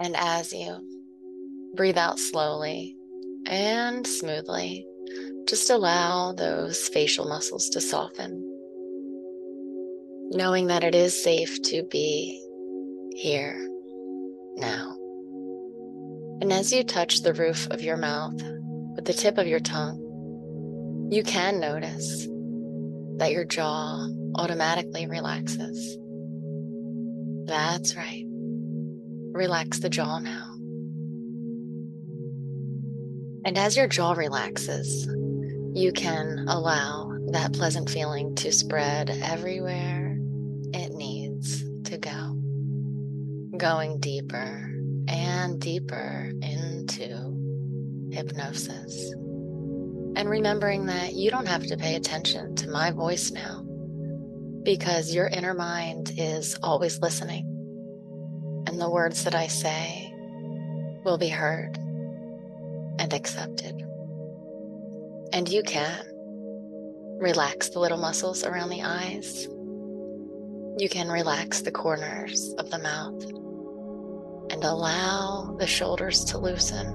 And as you breathe out slowly and smoothly, just allow those facial muscles to soften, knowing that it is safe to be here now. And as you touch the roof of your mouth with the tip of your tongue, you can notice that your jaw automatically relaxes. That's right. Relax the jaw now. And as your jaw relaxes, you can allow that pleasant feeling to spread everywhere it needs to go, going deeper and deeper into hypnosis. And remembering that you don't have to pay attention to my voice now, because your inner mind is always listening, and the words that I say will be heard and accepted. And you can relax the little muscles around the eyes. You can relax the corners of the mouth and allow the shoulders to loosen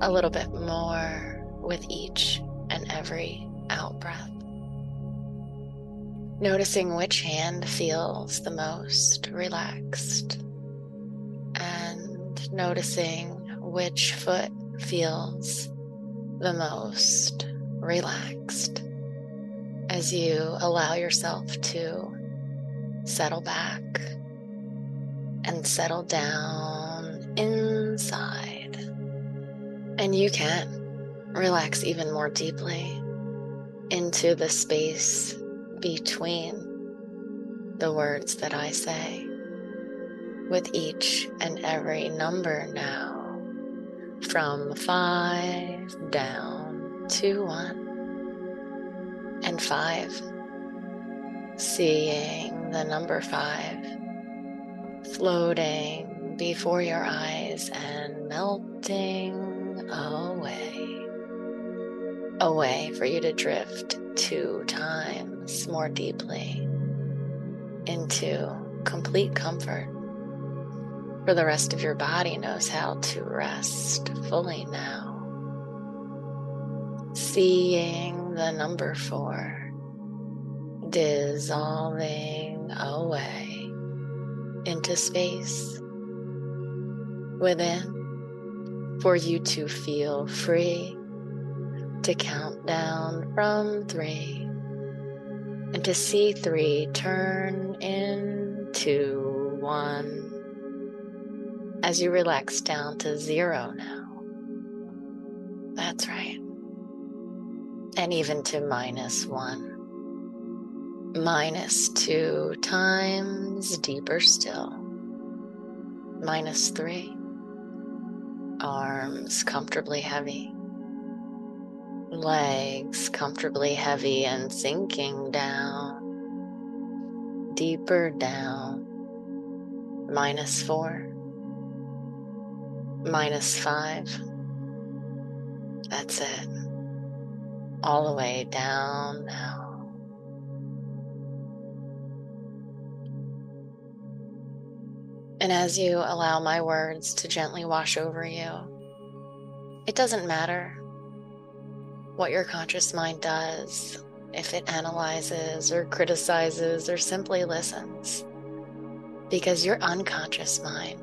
a little bit more with each and every out-breath. Noticing which hand feels the most relaxed, and noticing which foot feels the most relaxed as you allow yourself to settle back and settle down inside. And you can relax even more deeply into the space between the words that I say. With each and every number now, from 5 down to 1 and 5, seeing the number 5 floating before your eyes and melting away for you to drift 2 times more deeply into complete comfort, for the rest of your body knows how to rest fully now. Seeing the number 4 dissolving away into space within, for you to feel free to count down from 3 and to see 3 turn into 1 as you relax down to 0 now. That's right. And even to -1, -2 times deeper still, -3, arms comfortably heavy, legs comfortably heavy and sinking down, deeper down, -4, -5, that's it, all the way down now. And as you allow my words to gently wash over you, it doesn't matter what your conscious mind does, if it analyzes or criticizes or simply listens, because your unconscious mind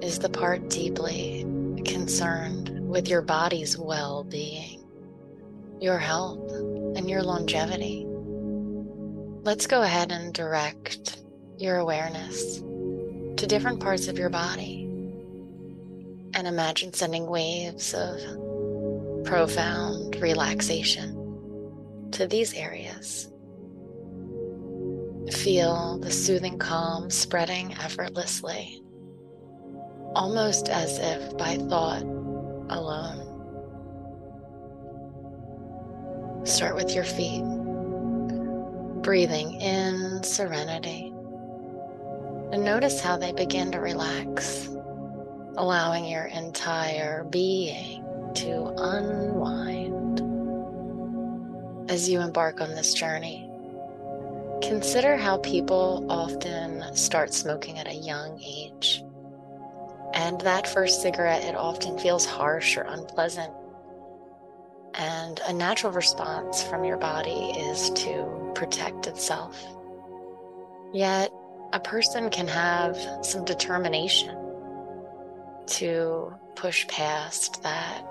is the part deeply concerned with your body's well-being, your health, and your longevity. Let's go ahead and direct your awareness to different parts of your body and imagine sending waves of profound relaxation to these areas. Feel the soothing calm spreading effortlessly, almost as if by thought alone. Start with your feet, breathing in serenity, and notice how they begin to relax, allowing your entire being to unwind. As you embark on this journey, consider how people often start smoking at a young age And that first cigarette, it often feels harsh or unpleasant. And a natural response from your body is to protect itself. Yet, a person can have some determination to push past that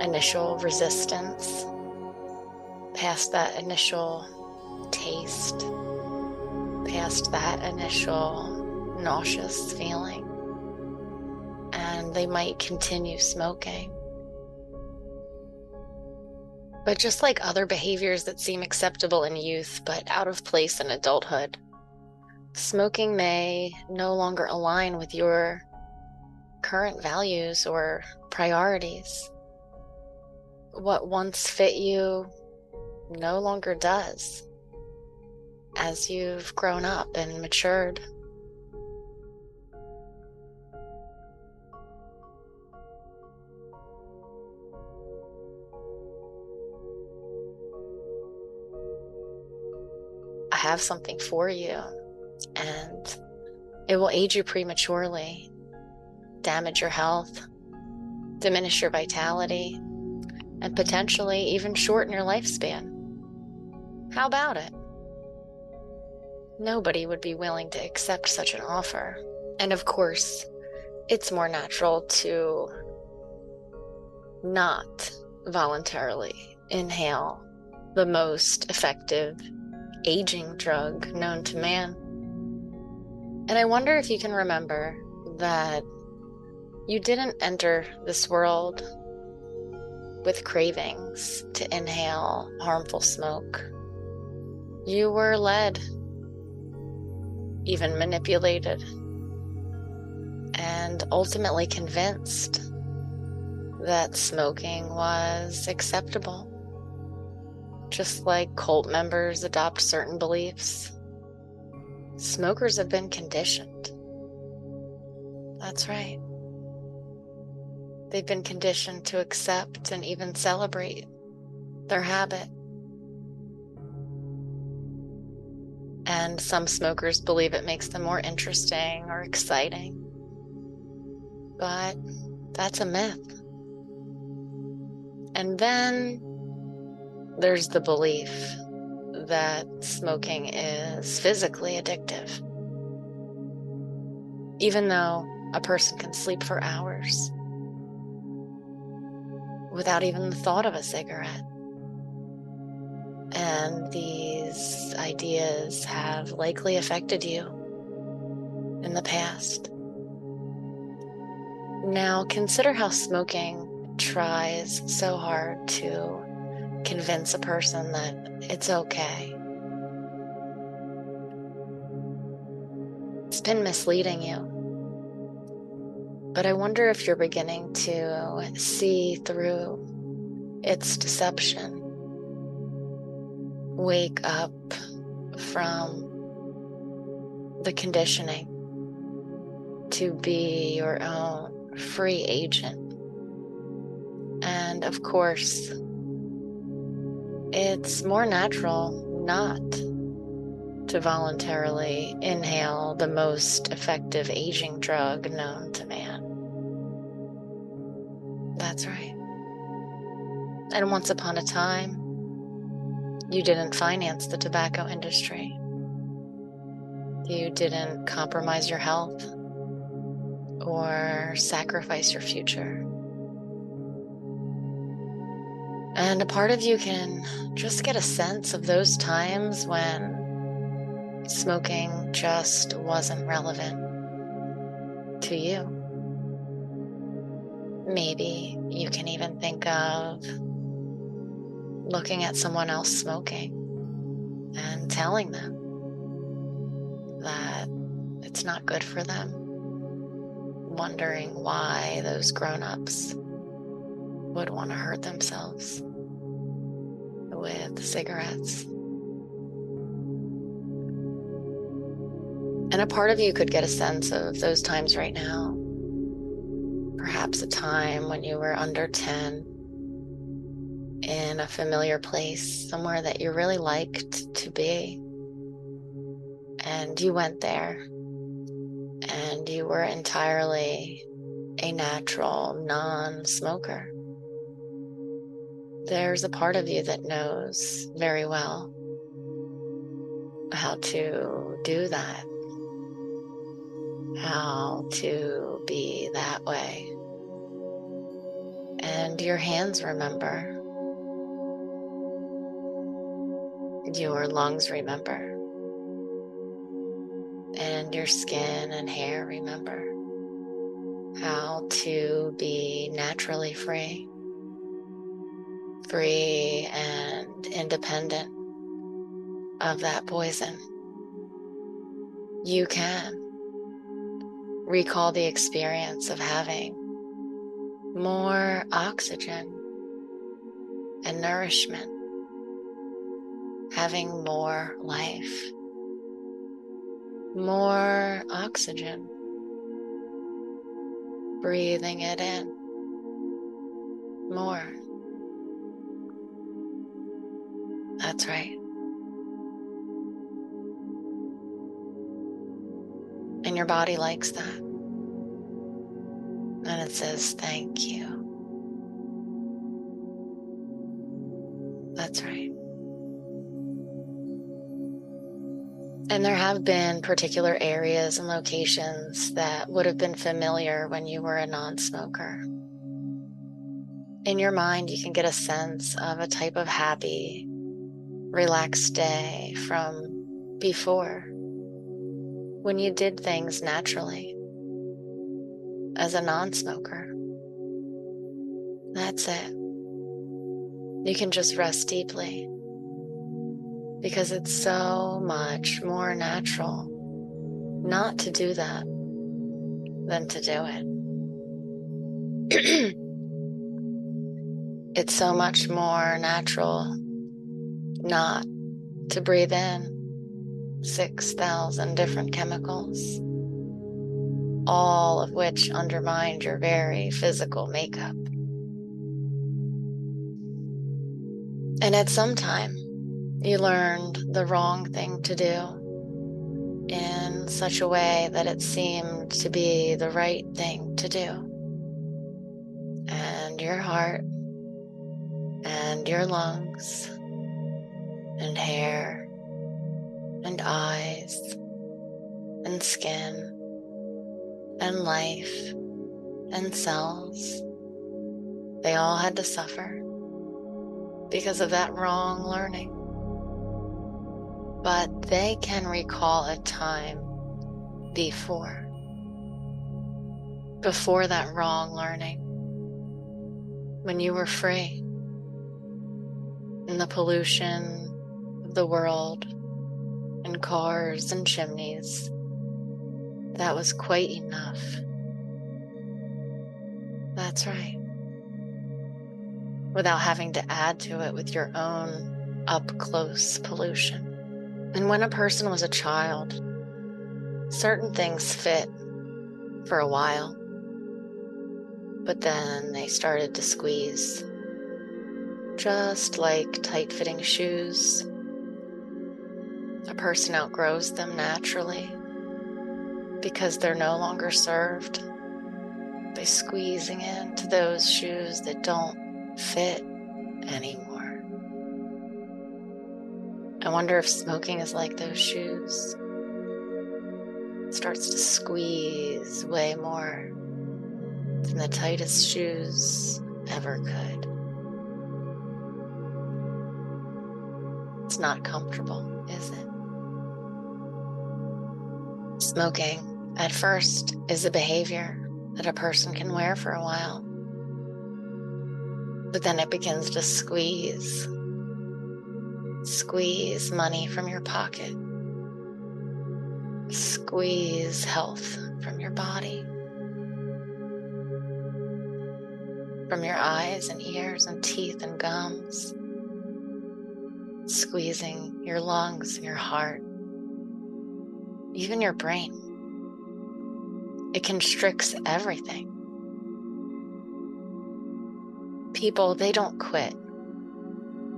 initial resistance, past that initial taste, past that initial nauseous feeling. And they might continue smoking. But just like other behaviors that seem acceptable in youth but out of place in adulthood, smoking may no longer align with your current values or priorities. What once fit you no longer does as you've grown up and matured. I have something for you, and it will age you prematurely, damage your health, diminish your vitality, and potentially even shorten your lifespan. How about it? Nobody would be willing to accept such an offer. And of course, it's more natural to not voluntarily inhale the most effective aging drug known to man. And I wonder if you can remember that you didn't enter this world with cravings to inhale harmful smoke. You were led, even manipulated, and ultimately convinced that smoking was acceptable. Just like cult members adopt certain beliefs, smokers have been conditioned. That's right. They've been conditioned to accept and even celebrate their habit. And some smokers believe it makes them more interesting or exciting. But that's a myth. And then there's the belief that smoking is physically addictive. Even though a person can sleep for hours without even the thought of a cigarette. And these ideas have likely affected you in the past. Now consider how smoking tries so hard to convince a person that it's okay. It's been misleading you. But I wonder if you're beginning to see through its deception. Wake up from the conditioning to be your own free agent. And of course, it's more natural not to voluntarily inhale the most effective aging drug known to man. That's right. And once upon a time, you didn't finance the tobacco industry. You didn't compromise your health or sacrifice your future. And a part of you can just get a sense of those times when smoking just wasn't relevant to you. Maybe you can even think of looking at someone else smoking and telling them that it's not good for them, wondering why those grown-ups would want to hurt themselves with cigarettes. And a part of you could get a sense of those times right now, perhaps a time when you were under 10, in a familiar place, somewhere that you really liked to be. And you went there, and you were entirely a natural non-smoker. There's a part of you that knows very well how to do that, how to be that way. And your hands remember. Your lungs remember. And your skin and hair remember how to be naturally free. Free and independent of that poison. You can recall the experience of having more oxygen and nourishment, having more life, more oxygen, breathing it in, more. That's right. And your body likes that. And it says, thank you. That's right. And there have been particular areas and locations that would have been familiar when you were a non-smoker. In your mind, you can get a sense of a type of happy, relaxed day from before, when you did things naturally as a non-smoker. That's it. You can just rest deeply because it's so much more natural not to do that than to do it. It's so much more natural not to breathe in 6,000 different chemicals, all of which undermine your very physical makeup. And at some time, you learned the wrong thing to do in such a way that it seemed to be the right thing to do. And your heart and your lungs and hair and eyes and skin and life and cells, they all had to suffer because of that wrong learning. But they can recall a time before that wrong learning, when you were free in the pollution of the world and cars and chimneys. That was quite enough. That's right. Without having to add to it with your own up-close pollution. And when a person was a child, certain things fit for a while, but then they started to squeeze, just like tight-fitting shoes. A person outgrows them naturally because they're no longer served by squeezing into those shoes that don't fit anymore. I wonder if smoking is like those shoes. It starts to squeeze way more than the tightest shoes ever could. It's not comfortable, is it? Smoking, at first, is a behavior that a person can wear for a while. But then it begins to squeeze. Squeeze money from your pocket. Squeeze health from your body. From your eyes and ears and teeth and gums. Squeezing your lungs and your heart. Even your brain. It constricts everything. People, they don't quit.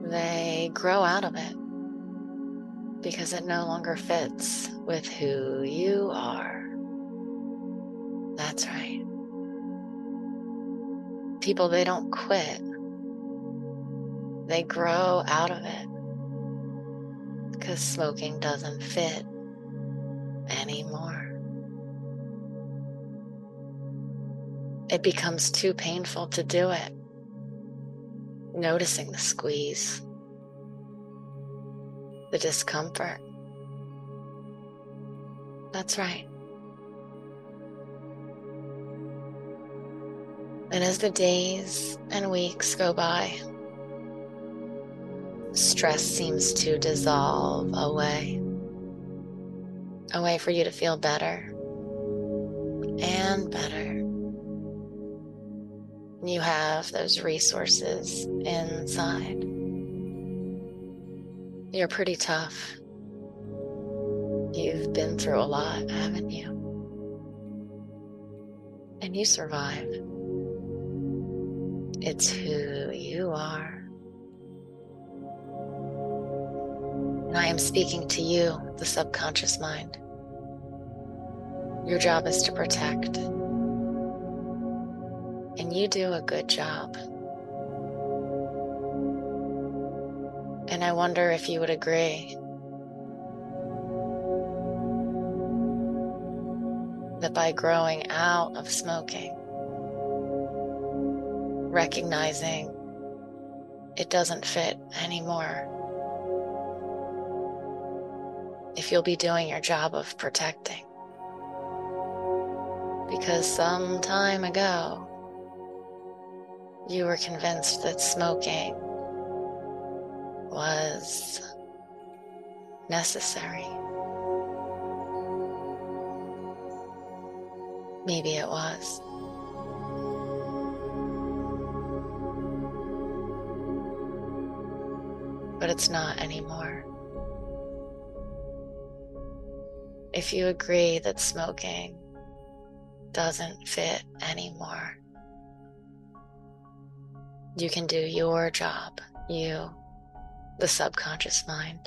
They grow out of it because it no longer fits with who you are. That's right. people, they don't quit. They grow out of it because smoking doesn't fit anymore. It becomes too painful to do it. Noticing the squeeze, the discomfort. That's right. And as the days and weeks go by, stress seems to dissolve away. A way for you to feel better and better. You have those resources inside. You're pretty tough. You've been through a lot, haven't you? And you survive. It's who you are. And I am speaking to you, the subconscious mind. Your job is to protect. And you do a good job. And I wonder if you would agree that by growing out of smoking, recognizing it doesn't fit anymore, if you'll be doing your job of protecting. Because some time ago, you were convinced that smoking was necessary. Maybe it was. But it's not anymore. If you agree that smoking doesn't fit anymore, you can do your job, you, the subconscious mind,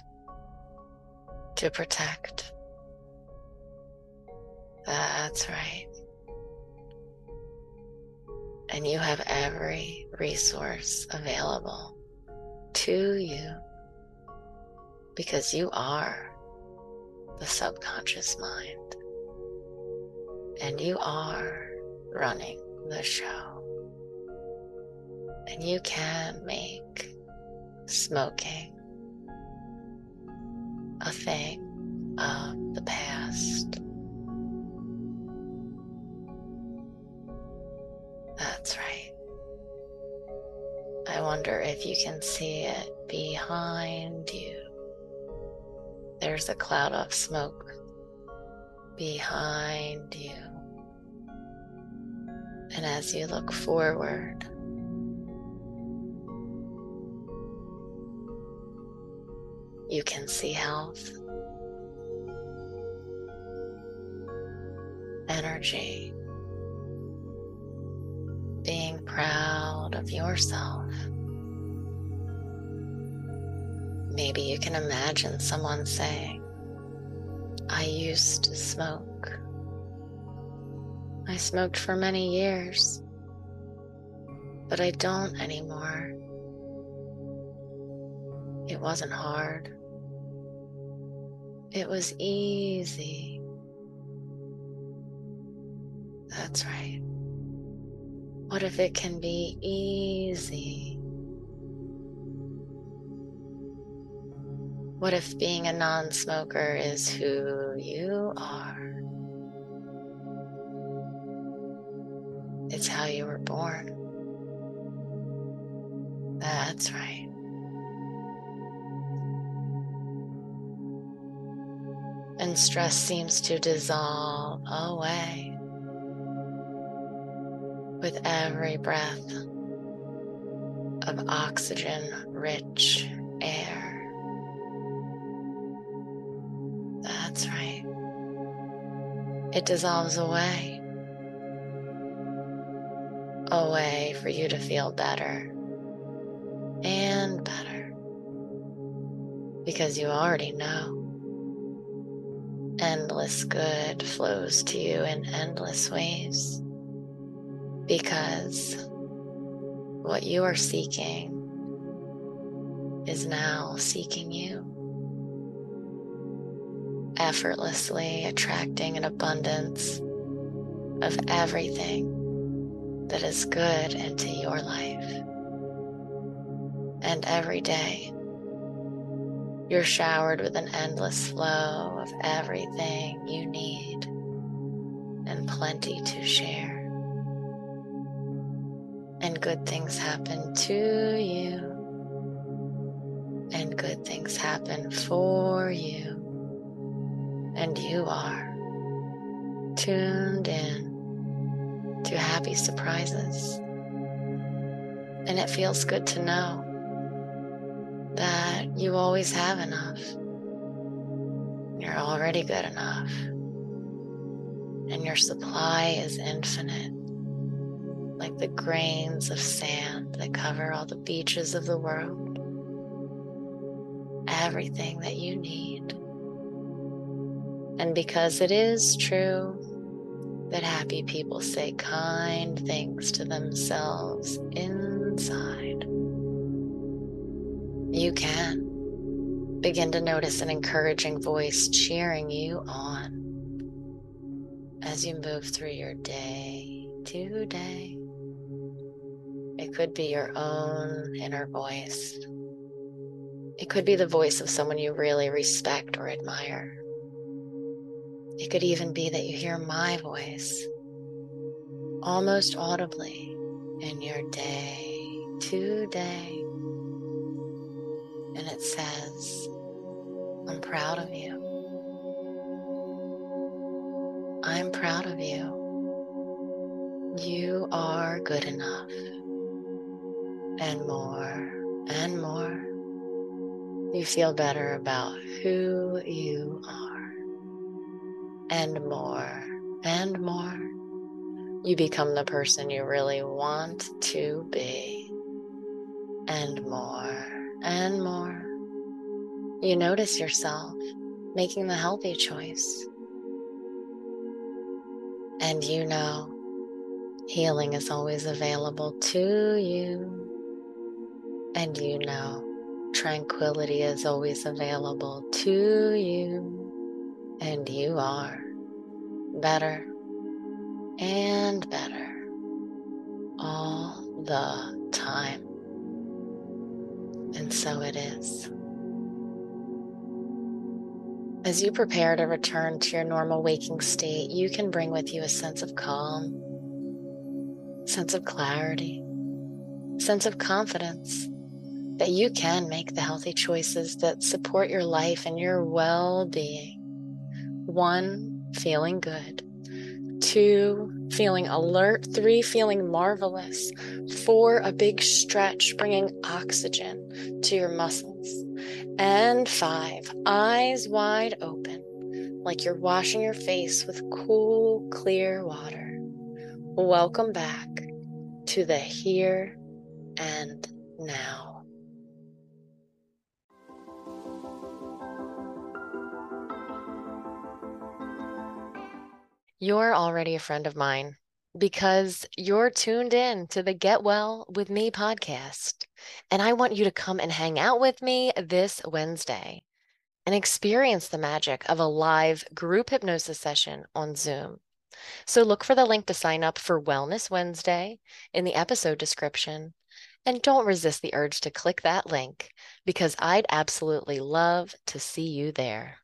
to protect. That's right. And you have every resource available to you because you are the subconscious mind and you are running the show. And you can make smoking a thing of the past. That's right. I wonder if you can see it behind you. There's a cloud of smoke behind you. And as you look forward, you can see health, energy, being proud of yourself. Maybe you can imagine someone saying, I used to smoke. I smoked for many years, but I don't anymore. It wasn't hard. It was easy. That's right. What if it can be easy? What if being a non-smoker is who you are? It's how you were born. That's right. And stress seems to dissolve away with every breath of oxygen-rich air. That's right. It dissolves away. A way for you to feel better and better because you already know. Endless good flows to you in endless ways because What you are seeking is now seeking you, effortlessly attracting an abundance of everything that is good into your life. And every day, you're showered with an endless flow of everything you need and plenty to share. And good things happen to you, and good things happen for you, and you are tuned in to happy surprises. And it feels good to know that you always have enough. You're already good enough, and your supply is infinite. Like the grains of sand that cover all the beaches of the world. Everything that you need. And because it is true that happy people say kind things to themselves inside, you can begin to notice an encouraging voice cheering you on as you move through your day to day. It could be your own inner voice. It could be the voice of someone you really respect or admire. It could even be that you hear my voice almost audibly in your day to day. And it says, I'm proud of you. I'm proud of you. You are good enough. And more and more, you feel better about who you are. And more, you become the person you really want to be. And more, you notice yourself making the healthy choice. And you know, healing is always available to you. And you know, tranquility is always available to you, and you are better and better all the time. And so it is. As you prepare to return to your normal waking state, you can bring with you a sense of calm, sense of clarity, sense of confidence, that you can make the healthy choices that support your life and your well-being. 1, feeling good. 2, feeling alert. 3, feeling marvelous. 4, a big stretch, bringing oxygen to your muscles. And 5, eyes wide open, like you're washing your face with cool, clear water. Welcome back to the here and now. You're already a friend of mine because you're tuned in to the Get Well With Me podcast, and I want you to come and hang out with me this Wednesday and experience the magic of a live group hypnosis session on Zoom. So look for the link to sign up for Wellness Wednesday in the episode description, and don't resist the urge to click that link because I'd absolutely love to see you there.